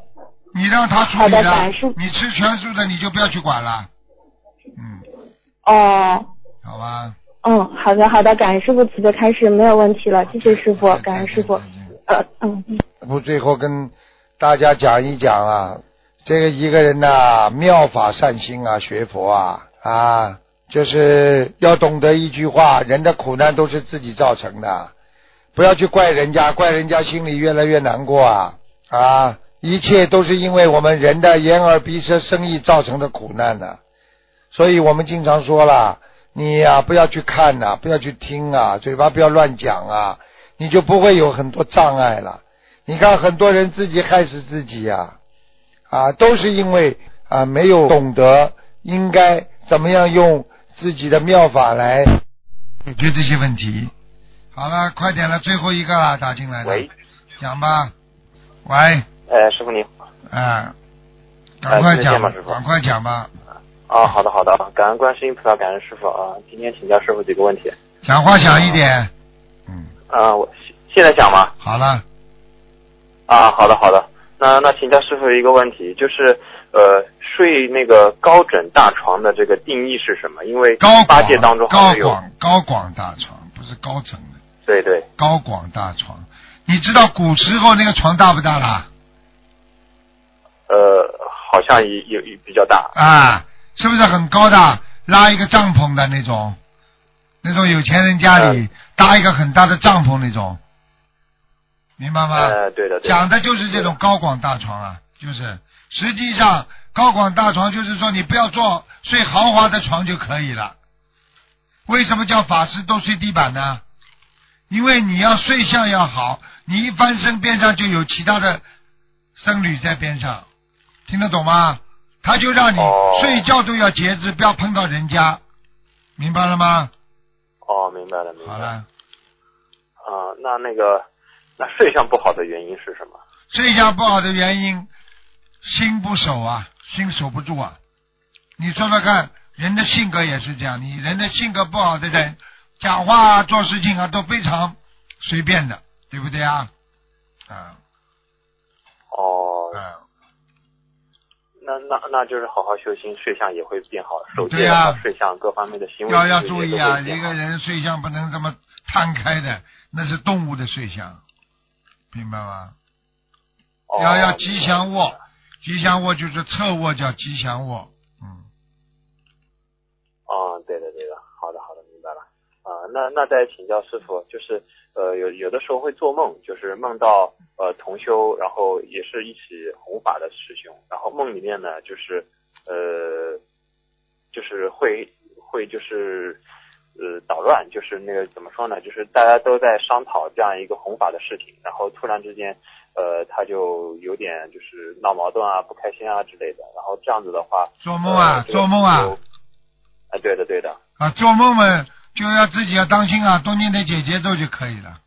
你让他处理的，你吃全素的你就不要去管了。好吧。好的，感恩师父慈悲开示，没有问题了，谢谢师父，感恩师父。最后跟大家讲一讲啊，这个一个人啊，妙法善心啊，学佛啊，就是要懂得一句话，人的苦难都是自己造成的，不要去怪人家，怪人家心里越来越难过啊，一切都是因为我们人的眼耳鼻舌身意造成的苦难呢。所以我们经常说了，你呀、不要去看呐、不要去听啊，嘴巴不要乱讲啊，你就不会有很多障碍了。你看很多人自己害死自己啊，都是因为没有懂得应该怎么样用自己的妙法来解决这些问题。好了，快点了，最后一个了，打进来的。喂，讲吧。喂。师傅你好。赶快讲吧，赶快讲吧。好的，感恩观世音菩萨，感恩师傅啊。今天请教师傅几个问题。讲话响一点。我现在讲吗？好了。好的，那请教师傅一个问题，就是睡那个高枕大床的这个定义是什么？因为八戒当中好像有高广大床，不是高枕的。对，高广大床。你知道古时候那个床大不大啦？好像也比较大啊。是不是很高的，拉一个帐篷的那种有钱人家里搭一个很大的帐篷那种，明白吗？对的。讲的就是这种高广大床啊，就是实际上高广大床就是说你不要睡豪华的床就可以了。为什么叫法师都睡地板呢？因为你要睡相要好，你一翻身边上就有其他的僧侣在边上，听得懂吗？他就让你睡觉都要节制，不要碰到人家，明白了吗？明白了。好了。那睡相不好的原因是什么？睡相不好的原因，心不守啊，心守不住啊。你说说看，人的性格也是这样，你人的性格不好的人，讲话啊，做事情啊，都非常随便的，对不对啊？那就是好好修心，睡相也会变好，手机啊、睡相各方面的行为要注意啊。一个人睡相不能这么摊开的，那是动物的睡相，明白吗？要吉祥卧，吉祥卧就是侧卧叫吉祥卧。那再请教师傅，就是有的时候会做梦，就是梦到同修，然后也是一起弘法的师兄，然后梦里面呢就是就是会就是捣乱，就是那个怎么说呢，就是大家都在商讨这样一个弘法的事情，然后突然之间他就有点就是闹矛盾啊，不开心啊之类的，然后这样子的话做梦啊、做梦啊对的对的啊，做梦嘛就要自己要当心啊，多念点解结咒就可以了。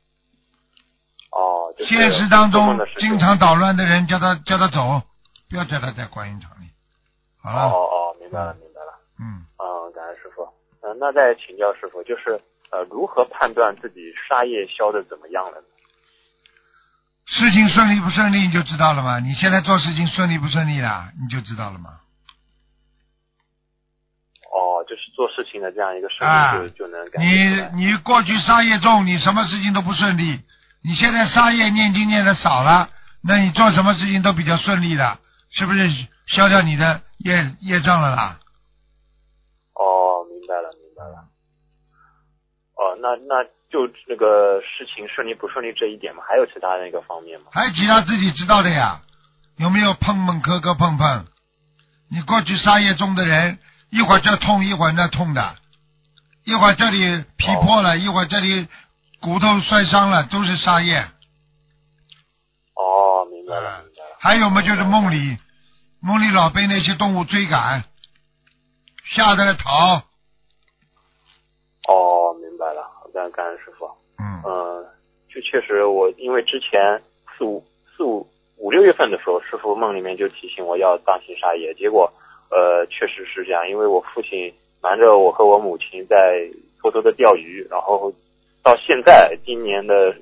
哦，就是、现实当中经常捣乱的人，叫他走，不要叫他在观音堂里。好了。哦，明白了明白了。嗯。感恩师傅。那再请教师傅，就是如何判断自己杀业消的怎么样了呢？事情顺利不顺利你就知道了嘛？你现在做事情顺利不顺利啦，你就知道了嘛？就是做事情的这样一个顺利就能感觉。你过去杀业重，你什么事情都不顺利。你现在杀业念经念的少了，那你做什么事情都比较顺利了，是不是消掉你的业障了啦？哦，明白了明白了。哦，那就那个事情顺利不顺利这一点嘛，还有其他那个方面吗？还有其他自己知道的呀，有没有磕磕碰碰？你过去杀业重的人，一会儿这痛一会儿那痛的，一会儿这里皮破了、一会儿这里骨头摔伤了，都是杀业。哦，明白了明白了。还有嘛，就是梦里老被那些动物追赶，吓得来逃。哦，明白了，感恩师傅。就确实我因为之前五六月份的时候，师傅梦里面就提醒我要当心杀业，结果确实是这样，因为我父亲瞒着我和我母亲在偷偷的钓鱼，然后到现在今年的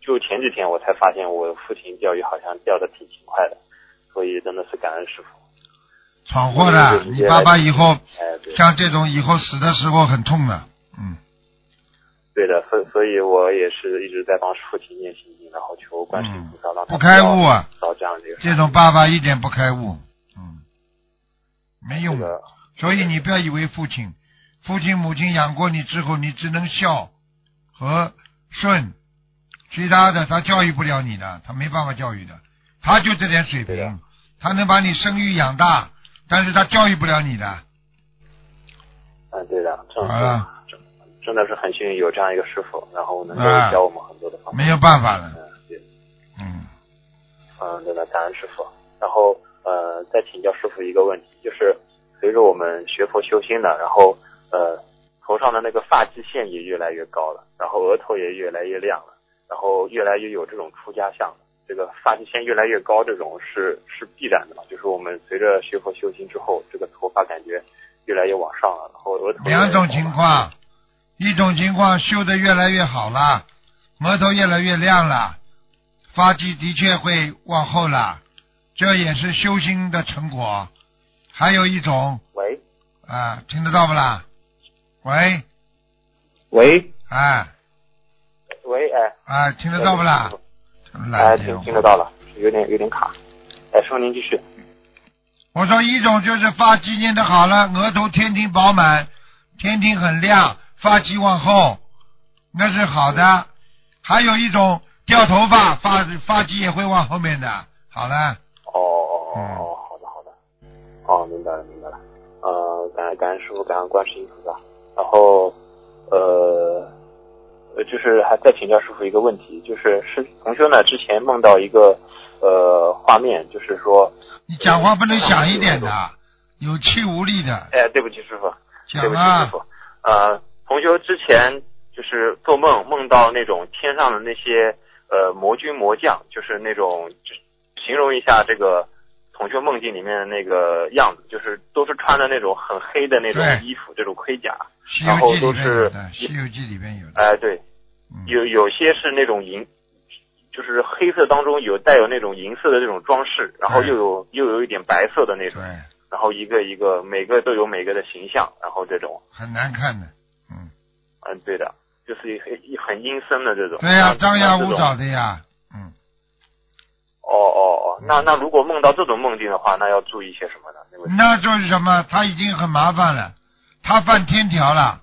就前几天我才发现我父亲钓鱼好像钓得挺勤快的，所以真的是感恩师傅。闯祸的，你爸爸以后、像这种以后死的时候很痛的。对的，所以我也是一直在帮父亲念心经，然后求观世音菩萨让他不开悟啊，这种爸爸一点不开悟。没用的，所以你不要以为父亲母亲养过你之后你只能孝和顺，其他的他教育不了你的，他没办法教育的，他就这点水平，他能把你生育养大，但是他教育不了你的。对的，真的是很幸运有这样一个师傅，然后能够教我们很多的方法。没有办法了。对的，感恩师傅。然后再请教师傅一个问题，就是随着我们学佛修心呢，然后头上的那个发际线也越来越高了，然后额头也越来越亮了，然后越来越有这种出家相了。这个发际线越来越高，这种是必然的嘛？就是我们随着学佛修心之后，这个头发感觉越来越往上了，然后额头。两种情况，一种情况修得越来越好了，额头越来越亮了，发际的确会往后了。这也是修心的成果。还有一种，喂，啊，听得到不啦？喂，哎，喂，哎，听得到不啦？听得到了，有点卡。说您继续。我说一种就是发际念得好了，额头天庭饱满，天庭很亮，发际往后，那是好的。还有一种掉头发，发际也会往后面的。好了。好的。哦，明白了。感恩师傅，感恩观世音菩萨。然后就是还再请教师傅一个问题，就是同学呢之前梦到一个画面，就是说你讲话不能响一点的，有气无力的。对不起师傅。对不起师傅。同学之前就是做梦到那种天上的那些魔君魔将，就是那种形容一下这个同学梦境里面的那个样子，就是都是穿的那种很黑的那种衣服，这种盔甲，然后都是西游记里面有的。对，有些是那种银，就是黑色当中带有那种银色的这种装饰，然后又有一点白色的那种，然后一个每个都有每个的形象，然后这种很难看的。对的，就是很阴森的这种。对呀，张牙舞爪的呀。那如果梦到这种梦境的话，那要注意些什么呢？那就是什么，他已经很麻烦了，他犯天条了，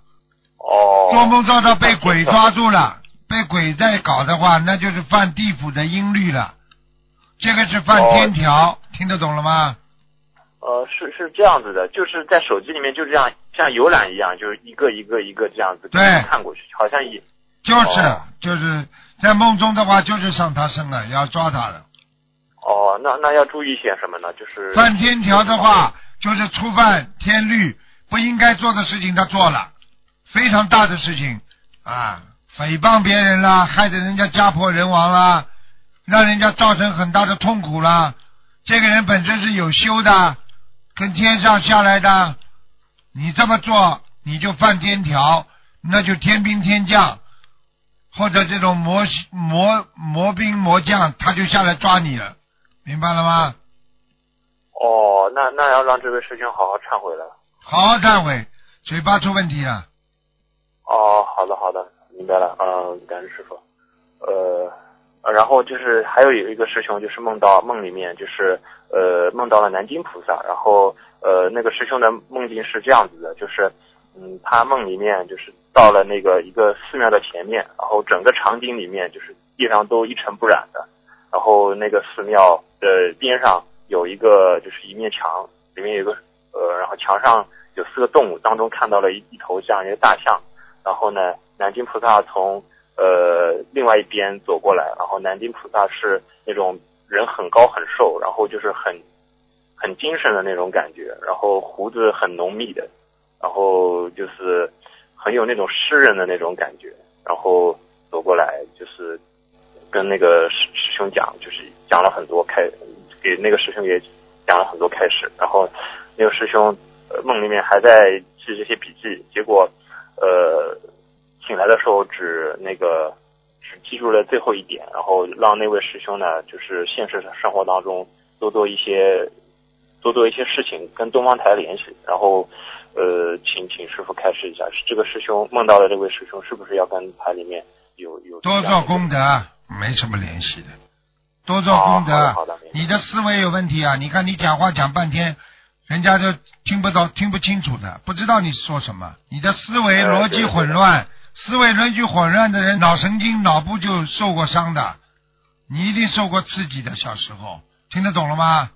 哦。做梦做到被鬼抓住了，被鬼在搞的话，那就是犯地府的阴律了。这个是犯天条，听得懂了吗？是这样子的，就是在手机里面就这样，像游览一样，就是一个一个一个这样子看过去，好像也就是在梦中的话，就是上他身了，要抓他的。哦，那要注意些什么呢？就是犯天条的话，就是触犯天律，不应该做的事情他做了，非常大的事情啊，诽谤别人啦，害得人家家破人亡啦，让人家造成很大的痛苦啦。这个人本身是有修的，跟天上下来的，你这么做你就犯天条，那就天兵天将或者这种魔兵魔将，他就下来抓你了。明白了吗？哦，那要让这位师兄好好忏悔了。好好忏悔，嘴巴出问题了。哦，好的，明白了。感恩师傅。然后就是还有一个师兄，就是梦里面就是梦到了南京菩萨，然后那个师兄的梦境是这样子的，就是他梦里面就是到了那个一个寺庙的前面，然后整个场景里面就是地上都一尘不染的，然后那个寺庙的边上有一个就是一面墙，里面有一个然后墙上有4个动物，当中看到了一头这样一个大象，然后呢南京菩萨从另外一边走过来，然后南京菩萨是那种人很高很瘦，然后就是很精神的那种感觉，然后胡子很浓密的，然后就是很有那种诗人的那种感觉，然后走过来就是跟那个师兄讲，就是讲了很多给那个师兄也讲了很多开始，然后那个师兄梦里面还在记这些笔记，结果醒来的时候只记住了最后一点，然后让那位师兄呢就是现实生活当中多做一些事情跟东方台联系，然后请师父开示一下，这个师兄梦到的这位师兄是不是要跟台里面有多做功德？没什么联系的，多做功德。你的思维有问题啊！你看你讲话讲半天，人家就听不清楚的，不知道你说什么。你的思维逻辑混乱，思维逻辑混乱的人，脑神经、脑部就受过伤的。你一定受过刺激的，小时候听得懂了吗？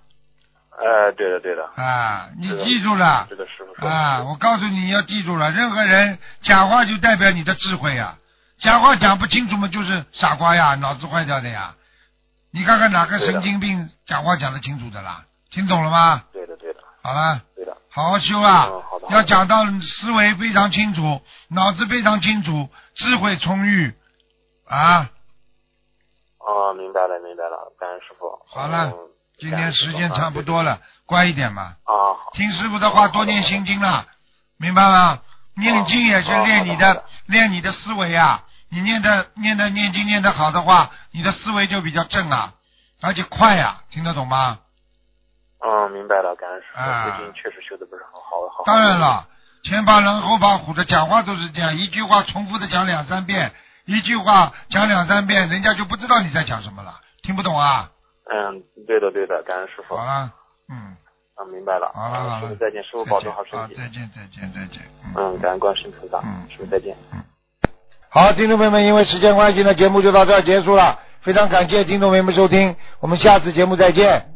对的。啊，你记住了。这个师傅啊，我告诉你要记住了，任何人讲话就代表你的智慧啊。讲话讲不清楚嘛，就是傻瓜呀，脑子坏掉的呀。你看看哪个神经病讲话讲得清楚的啦？听懂了吗？对的。好了。对的。好好修啊！要讲到思维非常清楚，脑子非常清楚，智慧充裕啊。哦，明白了，感恩师傅。好了，今天时间差不多了，乖一点嘛。啊。听师傅的话，多念心经了，明白吗？念经也是练你的思维啊！你念经念得好的话，你的思维就比较正啊，而且快啊，听得懂吗？明白了，感恩师父。最近确实修得不是很好。当然了，前怕狼后怕虎的，讲话都是这样，一句话重复的讲2-3遍，人家就不知道你在讲什么了，听不懂啊？对的，感恩师父。好了，明白了。好了，师父再见，师父保重好身体。再见。感恩观世音菩萨。师父再见。好，听众朋友们，因为时间关系呢，节目就到这儿结束了。非常感谢听众朋友们收听，我们下次节目再见。